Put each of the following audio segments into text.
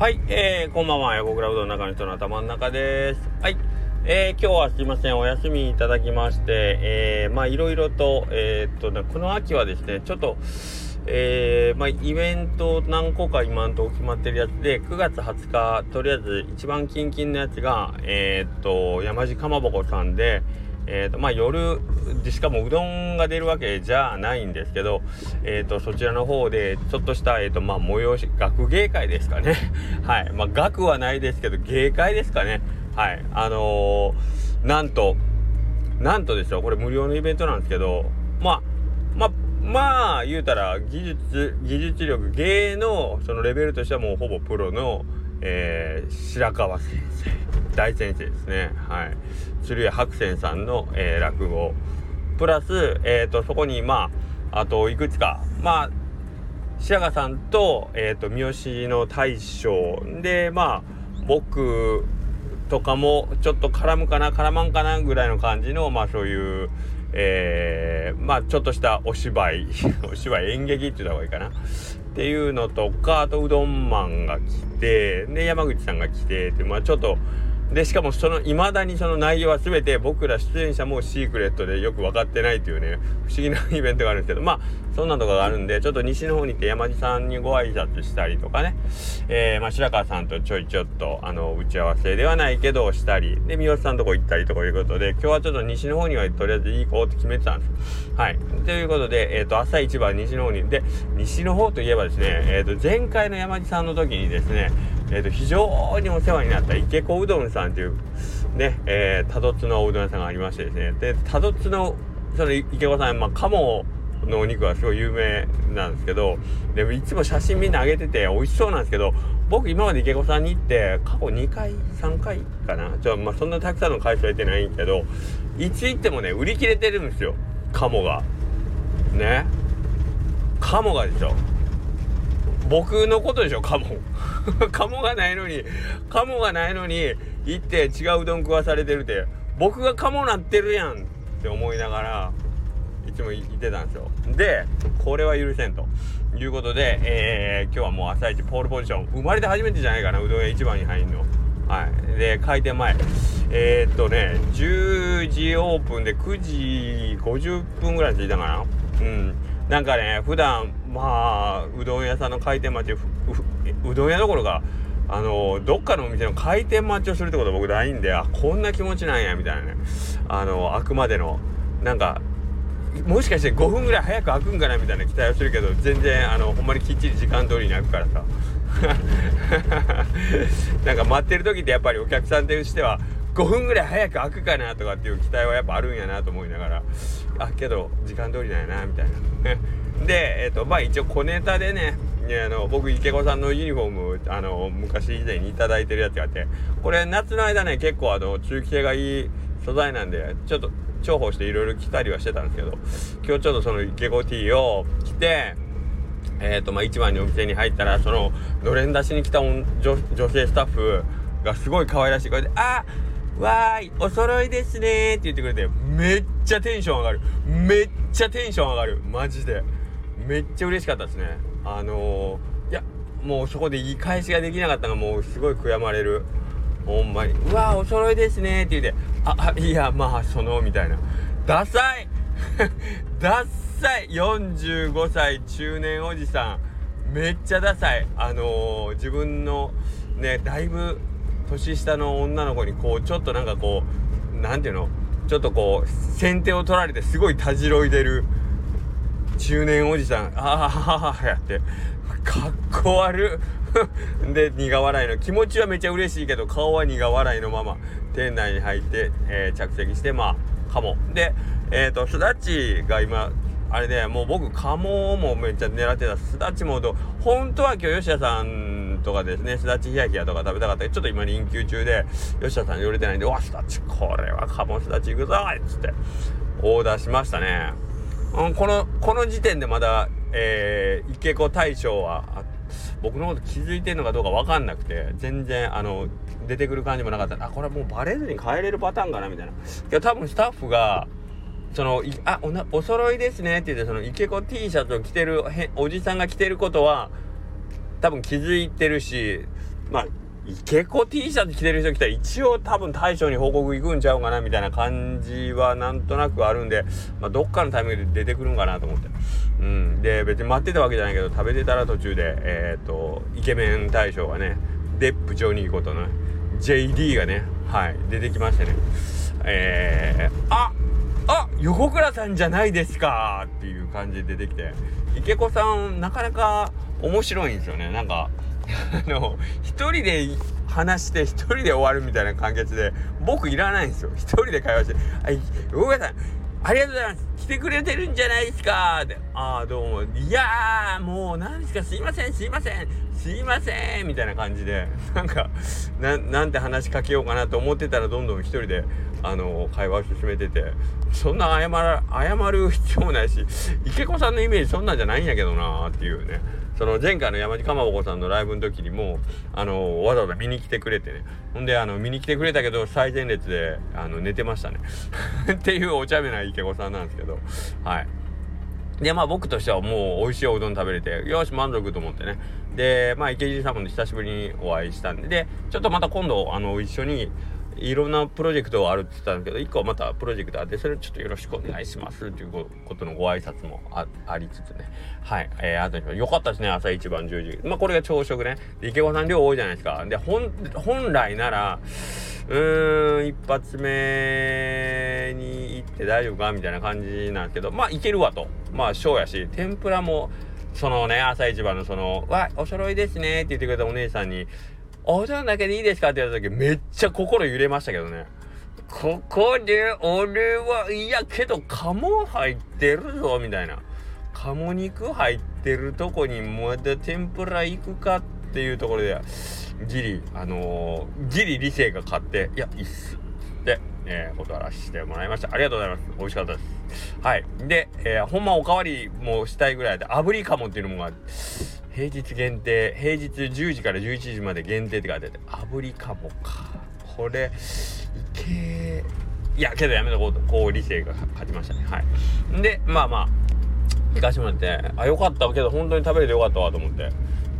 はい、こんばんは。横クラウドの中の人の頭の中です。はい、今日はすいません、お休みいただきまして、いろいろと、この秋はですね、ちょっと、イベント何個か今のとこ決まってるやつで、9月20日、とりあえず一番キンキンのやつが、山地かまぼこさんで、夜でしかもうどんが出るわけじゃないんですけど、そちらの方でちょっとした、催し学芸会ですかねはい、学はないですけど芸会ですかね。はい、なんとですよ、これ無料のイベントなんですけど、言うたら技術力芸のそのレベルとしてはもうほぼプロの、白川先生、大先生ですね。はい、鶴屋白泉さんの、落語プラス、そこにあといくつか白川さんと、三好の大将で僕とかもちょっと絡むかな絡まんかなぐらいの感じのそういう、ちょっとしたお芝居演劇って言った方がいいかなっていうのとか、あとうどんマンが来てで山口さんが来てってちょっとで、しかもいまだにその内容は全て僕ら出演者もシークレットでよく分かってないというね、不思議なイベントがあるんですけど、そんなとかがあるんで、ちょっと西の方に行って山地さんにご挨拶したりとかね、白川さんとちょっと打ち合わせではないけどしたりで、三好さんとこ行ったりとかいうことで、今日はちょっと西の方にはとりあえず行こうって決めてたんです。はい、ということで、朝一番西の方にで、西の方といえばですね、前回の山地さんの時にですね、非常にお世話になった池子うどんさんというね、多度津のうどん屋さんがありましてですね、で多度津のその池子さん、鴨のお肉はすごい有名なんですけど、でもいつも写真みんな上げてて美味しそうなんですけど、僕今まで池子さんに行って過去2回3回かな、そんなたくさんの回数は行ってないけど、いつ行ってもね売り切れてるんですよ、鴨がでしょ、僕のことでしょ、鴨がないのに行って違ううどん食わされてるって、僕が鴨なってるやんって思いながらいつも行ってたんですよ。でこれは許せんということで、今日はもう朝一ポールポジション、生まれて初めてじゃないかな、うどん屋一番に入るの。はい、で開店前10時オープンで9時50分ぐらい着いたかな。なんかね、普段うどん屋さんの開店待ち、うどん屋どころかどっかのお店の開店待ちをするってことは僕ないんで、こんな気持ちなんやみたいなね、開くまでのなんかもしかして5分ぐらい早く開くんかなみたいな期待をするけど、全然ほんまにきっちり時間通りに開くからさなんか待ってる時ってやっぱりお客さんとしては5分ぐらい早く開くかなとかっていう期待はやっぱあるんやなと思いながら、けど時間通りなんやなみたいなで、一応小ネタでね、僕池子さんのユニフォーム昔以前にいただいてるやつがあって、これ夏の間ね結構通気性がいい素材なんでちょっと重宝していろいろ着たりはしてたんですけど、今日ちょっとその池子 T を着て一番にお店に入ったら、そののれん出しに来た女性スタッフがすごい可愛らしい声で、わーいお揃いですねって言ってくれて、めっちゃテンション上がるマジでめっちゃ嬉しかったですね。いやもうそこで言い返しができなかったのがもうすごい悔やまれる、ほんまにうわーお揃いですねって言って、いやみたいな、ダサいダッサい45歳中年おじさんめっちゃダサい。自分のねだいぶ年下の女の子にちょっとなんていうの、ちょっと先手を取られてすごいたじろいでる中年おじさん、やってかっこ悪で苦笑いの、気持ちはめちゃ嬉しいけど顔は苦笑いのまま店内に入って、着席して鴨で、すだちが今あれで、もう僕鴨もめっちゃ狙ってた、すだちも本当は今日吉田さんとかですね、すだちひやひやとか食べたかったけど、ちょっと今臨休中で吉田さん寄れてないんで、すだちこれは鴨すだち行くぞーっつってオーダーしましたね。この時点でまだ、池子大将は僕のこと気づいてるのかどうか分かんなくて、全然出てくる感じもなかった。これはもうバレずに帰れるパターンかなみたいな。いや多分スタッフがお揃いですねって言って、その池子 T シャツを着てるおじさんが着てることは多分気づいてるし、まあイケコ T シャツ着てる人来たら一応多分大将に報告行くんちゃうかなみたいな感じはなんとなくあるんで、まあ、どっかのタイミングで出てくるんかなと思って、うん、で別に待ってたわけじゃないけど食べてたら途中で、イケメン大将がねデップジョニーことの JD がね、はい、出てきましてね、あ、横倉さんじゃないですかっていう感じで出てきて、イケコさんなかなか面白いんですよね。なんか一人で話して一人で終わるみたいな完結で僕いらないんですよ。一人で会話して「はい、横川さんありがとうございます、来てくれてるんじゃないですか」って「ああどうもいやーもう何ですかすいません」みたいな感じでなんか なんて話しかけようかなと思ってたらどんどん一人で会話を進めてて、そんな謝る必要もないし、池子さんのイメージそんなんじゃないんやけどなっていうね。その前回の山地かまぼこさんのライブの時にもわざわざ見に来てくれてね、ほんで見に来てくれたけど最前列で寝てましたねっていうお茶目な池子さんなんですけど、はい。でまあ僕としてはもう美味しいおうどん食べれてよし満足と思ってね、でまあ池尻さんも久しぶりにお会いしたんで、でちょっとまた今度一緒にいろんなプロジェクトがあるって言ったんですけど、一個またプロジェクトあって、それちょっとよろしくお願いしますということのご挨拶も ありつつね、はい、あとよかったですね、朝一番10時、まあこれが朝食ね。で池子さん量多いじゃないですか。で本来なら一発目に行って大丈夫かみたいな感じなんですけど、まあいけるわと、まあショーやし、天ぷらもそのね朝一番のそのわお揃いですねって言ってくれたお姉さんにおじゃんだけでいいですかって言った時めっちゃ心揺れましたけどね。ここで俺はいやけど鴨入ってるぞみたいな、鴨肉入ってるとこにまた天ぷら行くかっていうところでギリ理性が勝っていやいいっすって、断らせてもらいました。ありがとうございます、美味しかったです。はい。で、ほんまおかわりもしたいぐらいで炙り鴨っていうのもあって平日限定、平日10時から11時まで限定って書いてあって、炙りかもかこれいやけどやめとこうと、こう理性が勝ちましたね。はい。でまあ行かしてもらって、あよかったけど本当に食べれてよかったわと思って、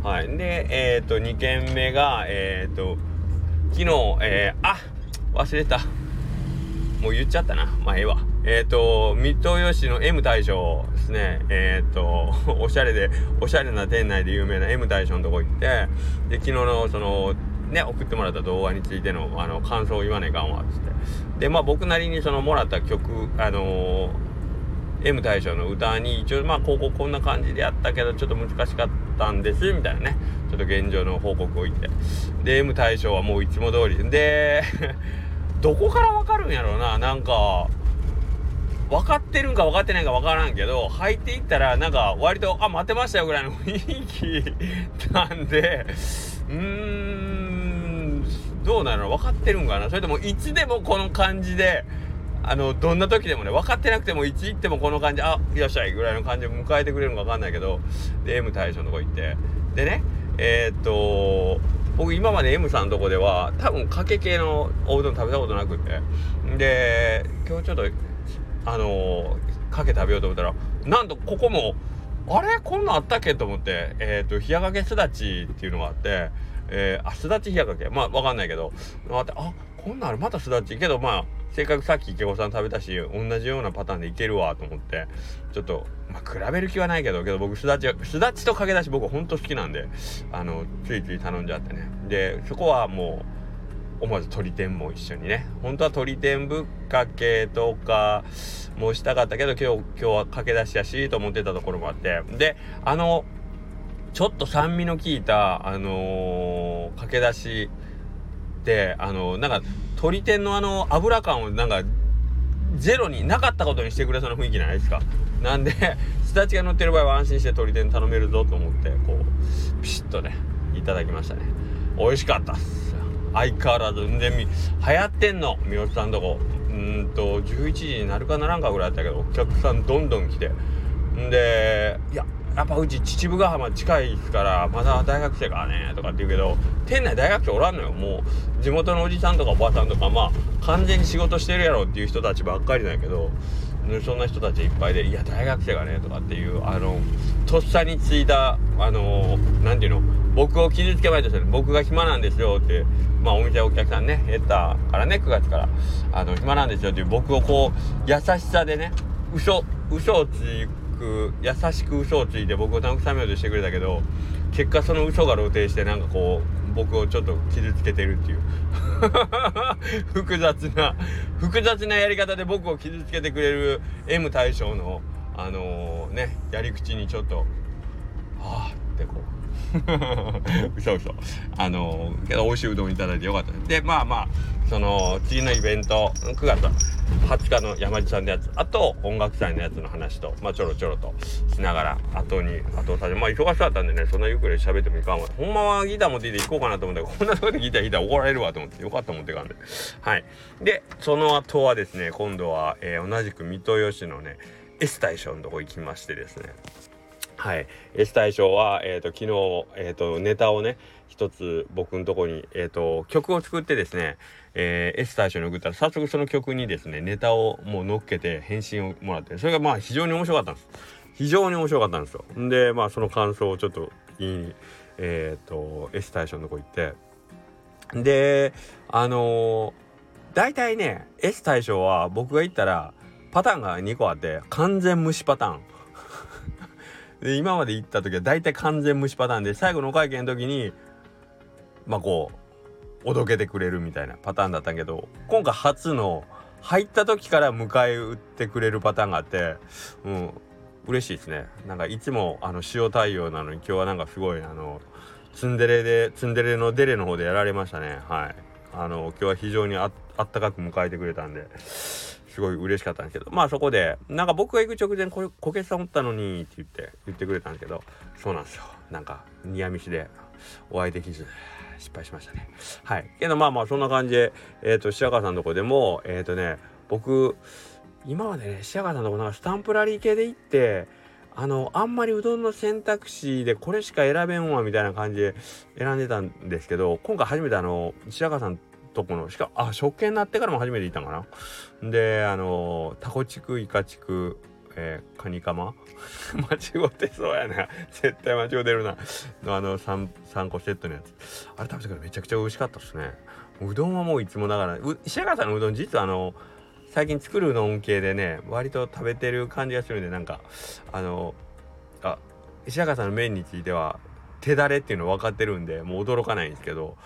はい。で2軒目が昨日忘れた、もう言っちゃったな、まあええわ。三豊市の M 大将ですね。おしゃれな店内で有名な M 大将のとこ行って、で昨日のそのね送ってもらった動画についての感想を言わねえかんわっつって、でまあ僕なりにそのもらった曲M 大将の歌に一応まあこここんな感じでやったけどちょっと難しかったんですみたいなね、ちょっと現状の報告を言って、で M 大将はもういつも通りでどこからわかるんやろうな、なんか分かってるんか分かってないか分からんけど入っていったらなんか割とあ待ってましたよぐらいの雰囲気なんで、どうなの分かってるんかな、それともいつでもこの感じでどんな時でもね、分かってなくてもいつ行ってもこの感じあいらっしゃいぐらいの感じで迎えてくれるのか分かんないけど、で M 大将のとこ行ってでね僕今まで M さんのとこでは多分かけ系のおうどん食べたことなくて、で今日ちょっとかけ食べようと思ったらなんとここもあれこんなんあったっけと思って冷やかけすだちっていうのがあってすだち冷やかけまあわかんないけどあこんなんあるまたすだちけどまあせっかくさっき池子さん食べたし同じようなパターンでいけるわと思ってちょっとまあ比べる気はないけど僕すだちとかけだし僕ほんと好きなんでついつい頼んじゃってね、でそこはもう思わず鶏天も一緒にね、本当は鶏天ぶっかけとかもしたかったけど今日はかけ出しやしと思ってたところもあって、でちょっと酸味の効いたかけ出しでなんか鶏天の油感をなんかゼロになかったことにしてくれそうな雰囲気じゃないですか。なんでスダチが乗ってる場合は安心して鶏天頼めるぞと思ってこうピシッとねいただきましたね。美味しかったっす。相変わらずで流行ってんの三好さんとこ11時になるかならんかぐらいだったけどお客さんどんどん来てんでいややっぱうち秩父ヶ浜近いですからまだ大学生からねとかって言うけど店内大学生おらんのよ。もう地元のおじさんとかおばさんとかまあ完全に仕事してるやろっていう人たちばっかりなんやけどそんな人たちいっぱいで、いや大学生がねとかっていう、とっさについたなんていうの、僕を傷つけまいとしてる、僕が暇なんですよって、まあお店お客さんね減ったからね9月から暇なんですよっていう僕をこう優しさでね、嘘をつく、優しく嘘をついて僕を慰めようとしてくれたけど、結果その嘘が露呈して、なんかこう僕をちょっと傷つけてるっていう複雑なやり方で僕を傷つけてくれる M 大将のねやり口にちょっとああってこう嘘けど美味しいうどんいただいてよかったです。でまあその次のイベント9月20日の山地さんのやつ、あと音楽祭のやつの話と、まあ、ちょろちょろとしながら後さ、まあ忙しかったんでね、そんなゆっくり喋ってもいかんわ。ほんまはギター持っていて行こうかなと思ったけど、こんなとこでギター弾いたら怒られるわと思って、よかった持ってかんで、はい。でその後はですね、今度は、同じく三豊市のね S 大将のとこ行きましてですね、はい、S 大将は、昨日、ネタをね一つ僕のとこに、曲を作ってですね、S 大将に送ったら早速その曲にですねネタをもう乗っけて返信をもらって、それがまあ非常に面白かったんですよ。でまあその感想をちょっと言いに、S 大将のとこ行って、で大体ね S 大将は僕が行ったらパターンが2個あって、完全無視パターンで今まで行った時は大体完全無視パターンで、最後のお会計の時にまあこうおどけてくれるみたいなパターンだったけど、今回初の入った時から迎え撃ってくれるパターンがあって、うん、嬉しいですね。なんかいつも塩対応なのに、今日はなんかすごいツンデレのデレの方でやられましたね。はい、今日は非常にあったかく迎えてくれたんですごい嬉しかったんですけど、まあそこでなんか僕が行く直前こけしさんおったのにって言ってくれたんですけど、そうなんですよ、なんかニヤミシでお相手きず失敗しましたね。はい、けどまあそんな感じで、白川さんのとこでもね、僕今までね白川さんのとこなんかスタンプラリー系で行って、あんまりうどんの選択肢でこれしか選べんわみたいな感じで選んでたんですけど、今回初めて白川さんとこのしか食券になってからも初めて行ったんかな。でタコ地区イカ地区、カニカマ間違ってそうやな、絶対間違ってるなの3個セットのやつ、あれ食べたけどめちゃくちゃ美味しかったですね。うどんはもういつもながら白川さんのうどん、実は最近作るうどん系でね割と食べてる感じがするんで、なんか白川さんの麺については手だれっていうの分かってるんでもう驚かないんですけど、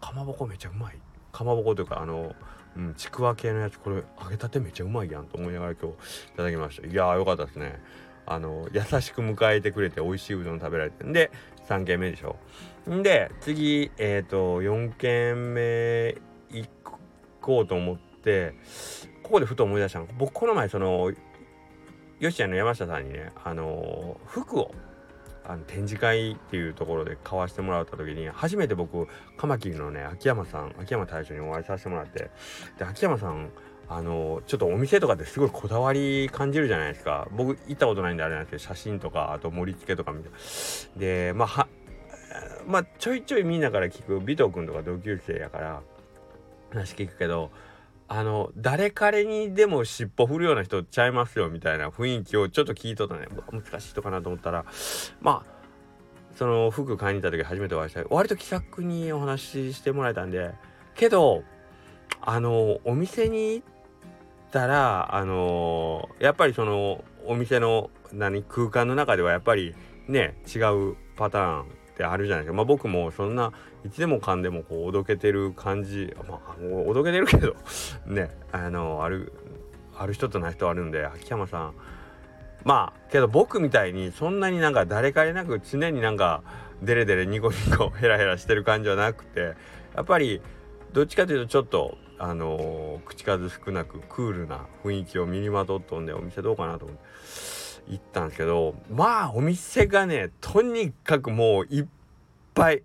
かまぼこめちゃうまい、かまぼこというかちくわ系のやつ、これ揚げたてめっちゃうまいやんと思いながら今日いただきました。いやーよかったですね。優しく迎えてくれて美味しいうどん食べられて、んで3軒目でしょ、んで次4軒目行こうと思って、ここでふと思い出したの、僕この前吉谷の山下さんにね服を展示会っていうところで買わしてもらった時に、初めて僕カマキリのね秋山大将にお会いさせてもらって、で秋山さんちょっとお店とかですごいこだわり感じるじゃないですか。僕行ったことないんであれなんですけど、写真とかあと盛り付けとかみたいで、まあちょいちょいみんなから聞く、尾藤君とか同級生やから話聞くけど、誰彼にでも尻尾振るような人ちゃいますよみたいな雰囲気をちょっと聞いとったね。難しい人かなと思ったら、まあその服買いに行った時初めてお会いした、割と気さくにお話ししてもらえたんで、けどお店に行ったらやっぱりそのお店の空間の中ではやっぱりね違うパターンってあるじゃないですか。まあ僕もそんないつでもかんでもこうおどけてる感じ、まあおどけてるけどねある人とない人あるんで、秋山さんまあけど僕みたいにそんなになんか誰かれなく常になんかデレデレニコニコヘラヘラしてる感じはなくて、やっぱりどっちかというとちょっと口数少なくクールな雰囲気を身にまとっとんで、お店どうかなと思って行ったんですけど、まあお店がねとにかくもういっぱい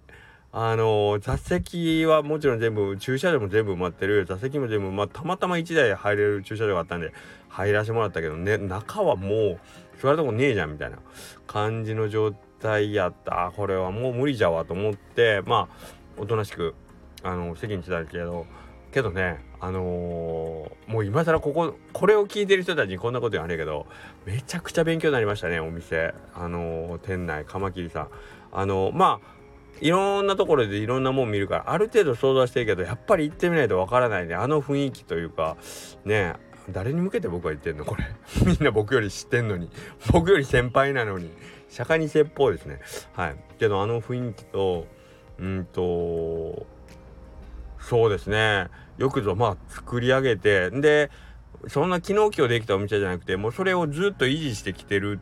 座席はもちろん全部、駐車場も全部埋まってる、座席も全部、まあたまたま1台入れる駐車場があったんで入らせてもらったけどね、中はもう座るとこねえじゃんみたいな感じの状態やった。これはもう無理じゃわと思って、まあおとなしく席に来たけどね、もう今更これを聞いてる人たちにこんなこと言われるけど、めちゃくちゃ勉強になりましたね。お店店内カマキリさん、まあいろんなところでいろんなもん見るからある程度想像してるけど、やっぱり行ってみないとわからないね、あの雰囲気というかね。誰に向けて僕は言ってんのこれみんな僕より知ってんのに、僕より先輩なのに、釈迦に説法ですね。はい。けどあの雰囲気とそうですね、よくぞまあ作り上げて、でそんな昨日今日できたお店じゃなくて、もうそれをずっと維持してきてる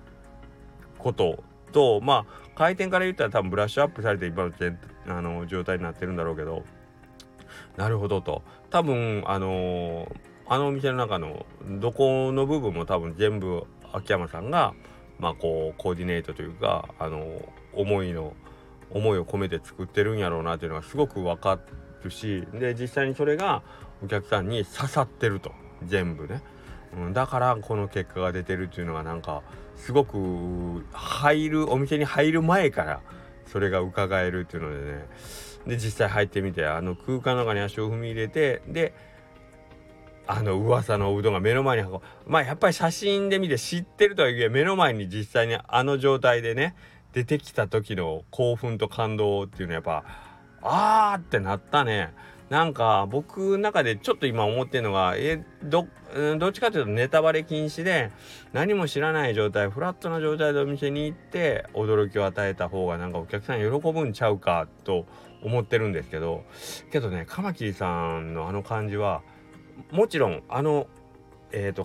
ことと、まあ開店から言ったら多分ブラッシュアップされて今の状態になってるんだろうけど、なるほどと。多分あのお店の中のどこの部分も多分全部秋山さんがまあこうコーディネートというか思いを込めて作ってるんやろうなというのがすごく分かるし、で実際にそれがお客さんに刺さってると全部ね、だからこの結果が出てるっていうのがなんかすごくお店に入る前からそれが伺えるっていうのでね、で実際入ってみてあの空間の中に足を踏み入れて、で噂のうどんが目の前にまあやっぱり写真で見て知ってるとはいえ、目の前に実際にあの状態でね出てきた時の興奮と感動っていうのはやっぱあーってなったね。なんか僕の中でちょっと今思ってるのがどっちかというとネタバレ禁止で何も知らない状態、フラットな状態でお店に行って驚きを与えた方がなんかお客さん喜ぶんちゃうかと思ってるんですけどね、カマキリさんのあの感じはもちろん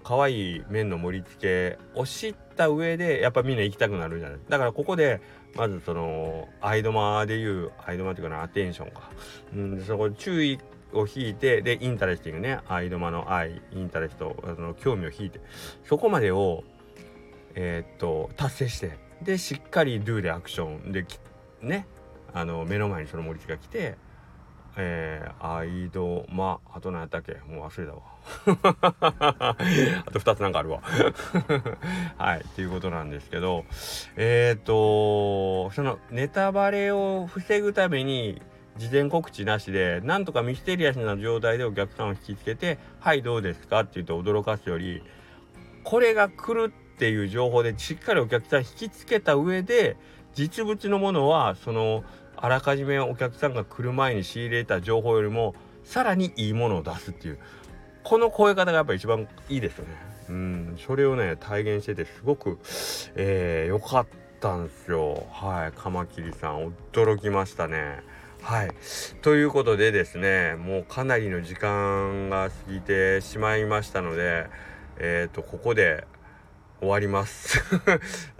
可愛い麺の盛り付けを知った上でやっぱみんな行きたくなるじゃない。だからここでまずそのアイドマっていうかな、アテンションか、そこで注意を引いて、でインタレスティングね、アイドマのインタレスト興味を引いて、そこまでを達成して、でしっかりドゥでアクションでね、目の前にその盛り付けが来てアイドマ、あと何やったっけもう忘れたわあと2つなんかあるわはいっていうことなんですけど、そのネタバレを防ぐために事前告知なしでなんとかミステリアスな状態でお客さんを引きつけて、はいどうですかって言って驚かすより、これが来るっていう情報でしっかりお客さん引きつけた上で、実物のものはそのあらかじめお客さんが来る前に仕入れた情報よりもさらにいいものを出すっていう、この声方がやっぱり一番いいですよね。それをね体現しててすごく良かったんですよ。はい、カマキリさん驚きましたね。はい、ということでですね、もうかなりの時間が過ぎてしまいましたので、ここで終わります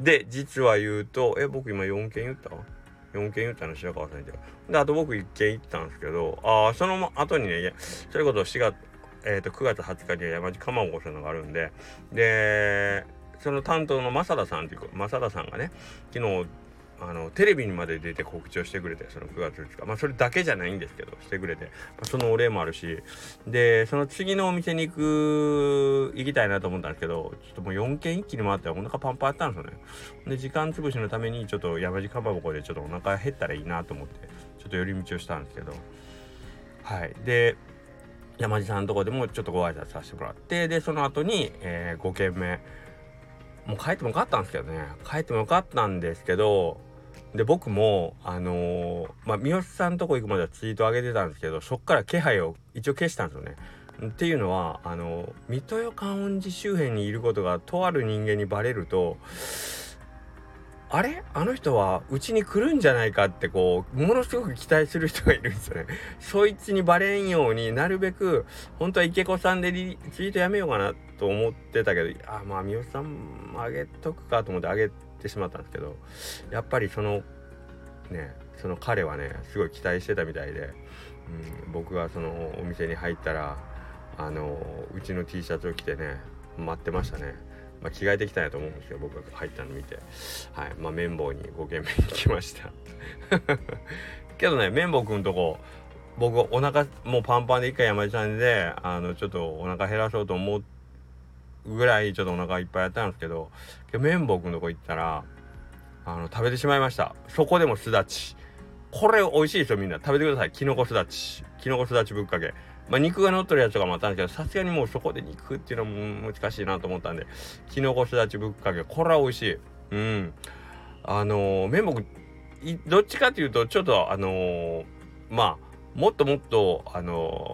で実は言うと僕今4件言ったの白川さんで、あと僕1件言ったんですけど、その後にね、いやそれこそ9月20日には山地かまぼこさんのがあるんで、でその担当の正田さんがね、昨日テレビにまで出て告知をしてくれて、その9月2日まあそれだけじゃないんですけどしてくれて、そのお礼もあるし、でその次のお店に行きたいなと思ったんですけど、ちょっともう4軒一気に回ってお腹パンパンあったんですよね。で時間潰しのためにちょっと山地かまぼこでちょっとお腹減ったらいいなと思ってちょっと寄り道をしたんですけど、はいで山地さんのとこでもちょっとご挨拶させてもらって、でその後に、5軒目もう帰ってもよかったんですけど、で僕も三好さんのとこ行くまではツイート上げてたんですけど、そっから気配を一応消したんですよね。っていうのは水戸観音寺周辺にいることがとある人間にバレると、あれあの人はうちに来るんじゃないかってこうものすごく期待する人がいるんですよね。そいつにバレんようになるべく本当は池子さんでツイートやめようかなと思ってたけど、まあ三好さん上げとくかと思って上げてしまったんですけど、やっぱりその彼はねすごい期待してたみたいで、僕がそのお店に入ったらうちの T シャツを着てね待ってましたね。まあ、着替えてきたんやと思うんですけど、僕が入ったの見て、はい、まあ綿棒に5軒目に来ましたけどね、綿棒くんとこ僕お腹もうパンパンで一回山地さんでちょっとお腹減らそうと思うぐらいちょっとお腹いっぱいやったんですけど、綿棒くんとこ行ったら食べてしまいました。そこでもすだち、これ美味しいですよ、みんな食べてください。きのこすだちぶっかけまあ、肉が乗ってるやつとかもあったんですけど、さすがにもうそこで肉っていうのも難しいなと思ったんで、きのこすだちぶっかけ、これは美味しい。うん。麺僕、どっちかというと、ちょっとまあ、もっともっと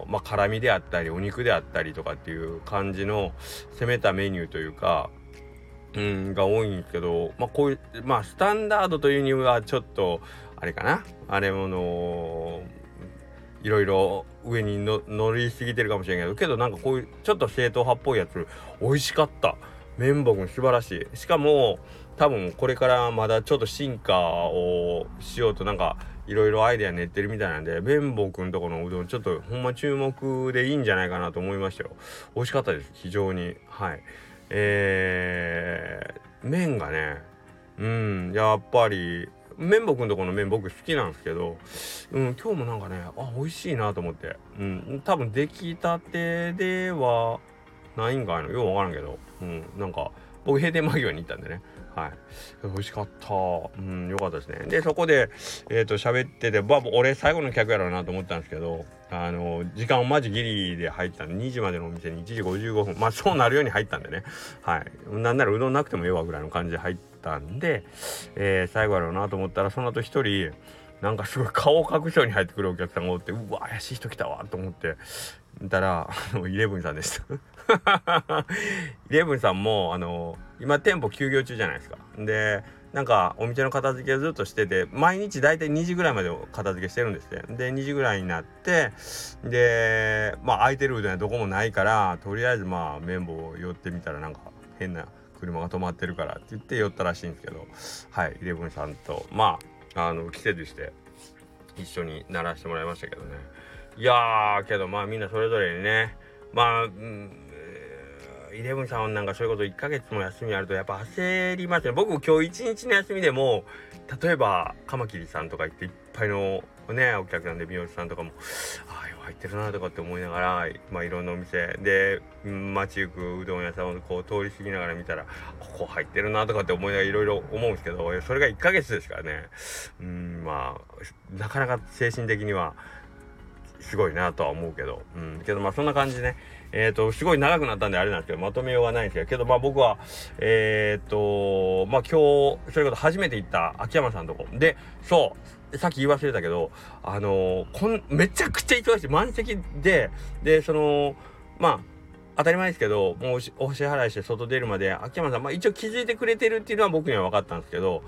まあ、辛みであったりお肉であったりとかっていう感じの攻めたメニューというかが多いんですけど、まあこういうまあスタンダードというにはちょっとあれかな、あれものいろいろ上に乗りすぎてるかもしれないけど、なんかこういうちょっと正統派っぽいやつ美味しかった。麺棒も素晴らしい。しかも多分これからまだちょっと進化をしようとなんかいろいろアイデア練ってるみたいなんで、麺棒くんとこのうどんちょっとほんま注目でいいんじゃないかなと思いましたよ。美味しかったです非常に。はい。麺がね、やっぱり麺棒くんとこの麺僕好きなんですけど、今日もなんかね美味しいなと思って、多分出来たてではないんかいのよう分からんけど、なんか僕閉店間際に行ったんでね、はい、美味しかった。良かったですね。でそこで喋ってて、俺最後の客やろうなと思ったんですけど、時間をマジギリで入ったんで2時までのお店に1時55分、まあそうなるように入ったんでね、はい、なんならうどんなくてもええわぐらいの感じで入ったんで、最後やろうなと思ったら、その後一人なんかすごい顔隠しように入ってくるお客さんがおって、うわ怪しい人来たわと思ってたらイレブンさんでしたイレブンさんも今店舗休業中じゃないですか。でなんかお店の片付けをずっとしてて、毎日だいたい2時ぐらいまで片付けしてるんですね。で2時ぐらいになって、でまあ空いてるうどんはどこもないから、とりあえずまあ麺棒寄ってみたらなんか変な車が止まってるからって言って寄ったらしいんですけど、はい、イレブンさんとまあ季節して一緒に鳴らしてもらいましたけどね。いやーけどまあみんなそれぞれにね、まあ、イレブンさんなんかそういうこと1ヶ月も休みあるとやっぱ焦りますね。僕今日1日の休みでも例えばカマキリさんとか行っていっぱいのねお客さんで、美容師さんとかもああよ入ってるなとかって思いながら、まあいろんなお店で街行くうどん屋さんをこう通り過ぎながら見たら、ここ入ってるなとかって思いながらいろいろ思うんですけど、それが1ヶ月ですからね。まあなかなか精神的にはすごいなとは思うけど、けどまあそんな感じでね、すごい長くなったんであれなんですけど、まとめようがないんですけど、まあ僕はまあ今日それこそ初めて行った秋山さんのとこで、そうさっき言い忘れたけど、めちゃくちゃ忙しい、満席で、そのまあ当たり前ですけど、もうお支払いして外出るまで秋山さん、まあ一応気づいてくれてるっていうのは僕には分かったんですけど、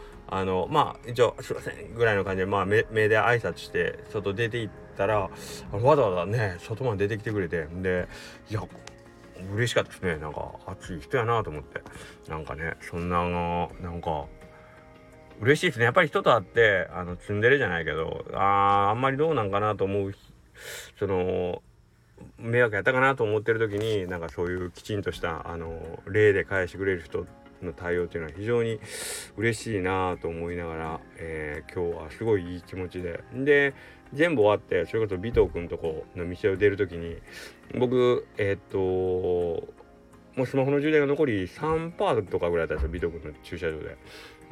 まあ一応すいませんぐらいの感じで、まあ 目で挨拶して外出ていったら、わざわざね外まで出てきてくれて、でいや嬉しかったですね。なんか熱い人やなと思って、なんかねそんななんか嬉しいですね。やっぱり人と会ってツンデレじゃないけど、あんまりどうなんかなと思う、その迷惑やったかなと思ってる時に、なんかそういうきちんとした礼で返してくれる人の対応っていうのは非常に嬉しいなと思いながら、今日はすごいいい気持ちで、全部終わって、それこそ尾藤くんとこの店を出る時に僕もうスマホの充電が残り 3% とかぐらいだったんですよ、尾藤くんの駐車場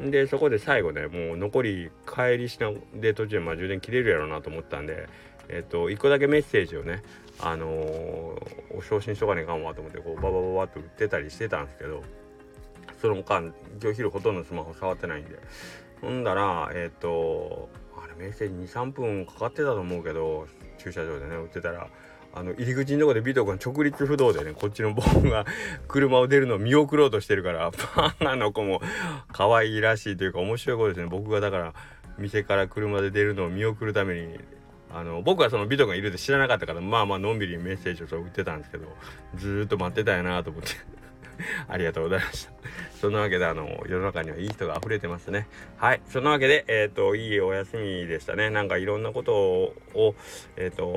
で。そこで最後ね、もう残り帰りしなで途中でまあ充電切れるやろうなと思ったんで、1個だけメッセージをね、お昇進しとかねえかんわと思ってこうババババって打ってたりしてたんですけど、その間今日昼ほとんどスマホ触ってないんで、ほんだらあれメッセージ 2,3 分かかってたと思うけど、駐車場でね打ってたら入り口のとこで尾藤君直立不動でね、こっちの僕が車を出るのを見送ろうとしてるから、パンナの子も可愛いらしいというか面白い子ですね。僕がだから店から車で出るのを見送るために僕はその尾藤君いるって知らなかったから、まあまあのんびりメッセージをそう打ってたんですけど、ずーっと待ってたやなと思ってありがとうございましたそんなわけで世の中にはいい人が溢れてますね。はい、そんなわけでいいお休みでしたね。なんかいろんなことを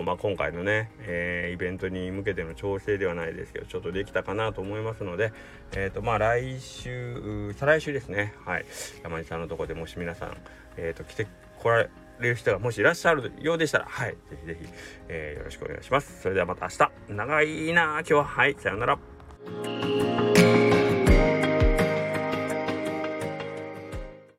まあ今回のね、イベントに向けての調整ではないですけど、ちょっとできたかなと思いますので、まあ来週再来週ですね、はい、山根さんのとこでもし皆さん来てこられる人がもしいらっしゃるようでしたら、はい、ぜひぜひ、よろしくお願いします。それではまた明日。長いな今日は。はい、さようなら。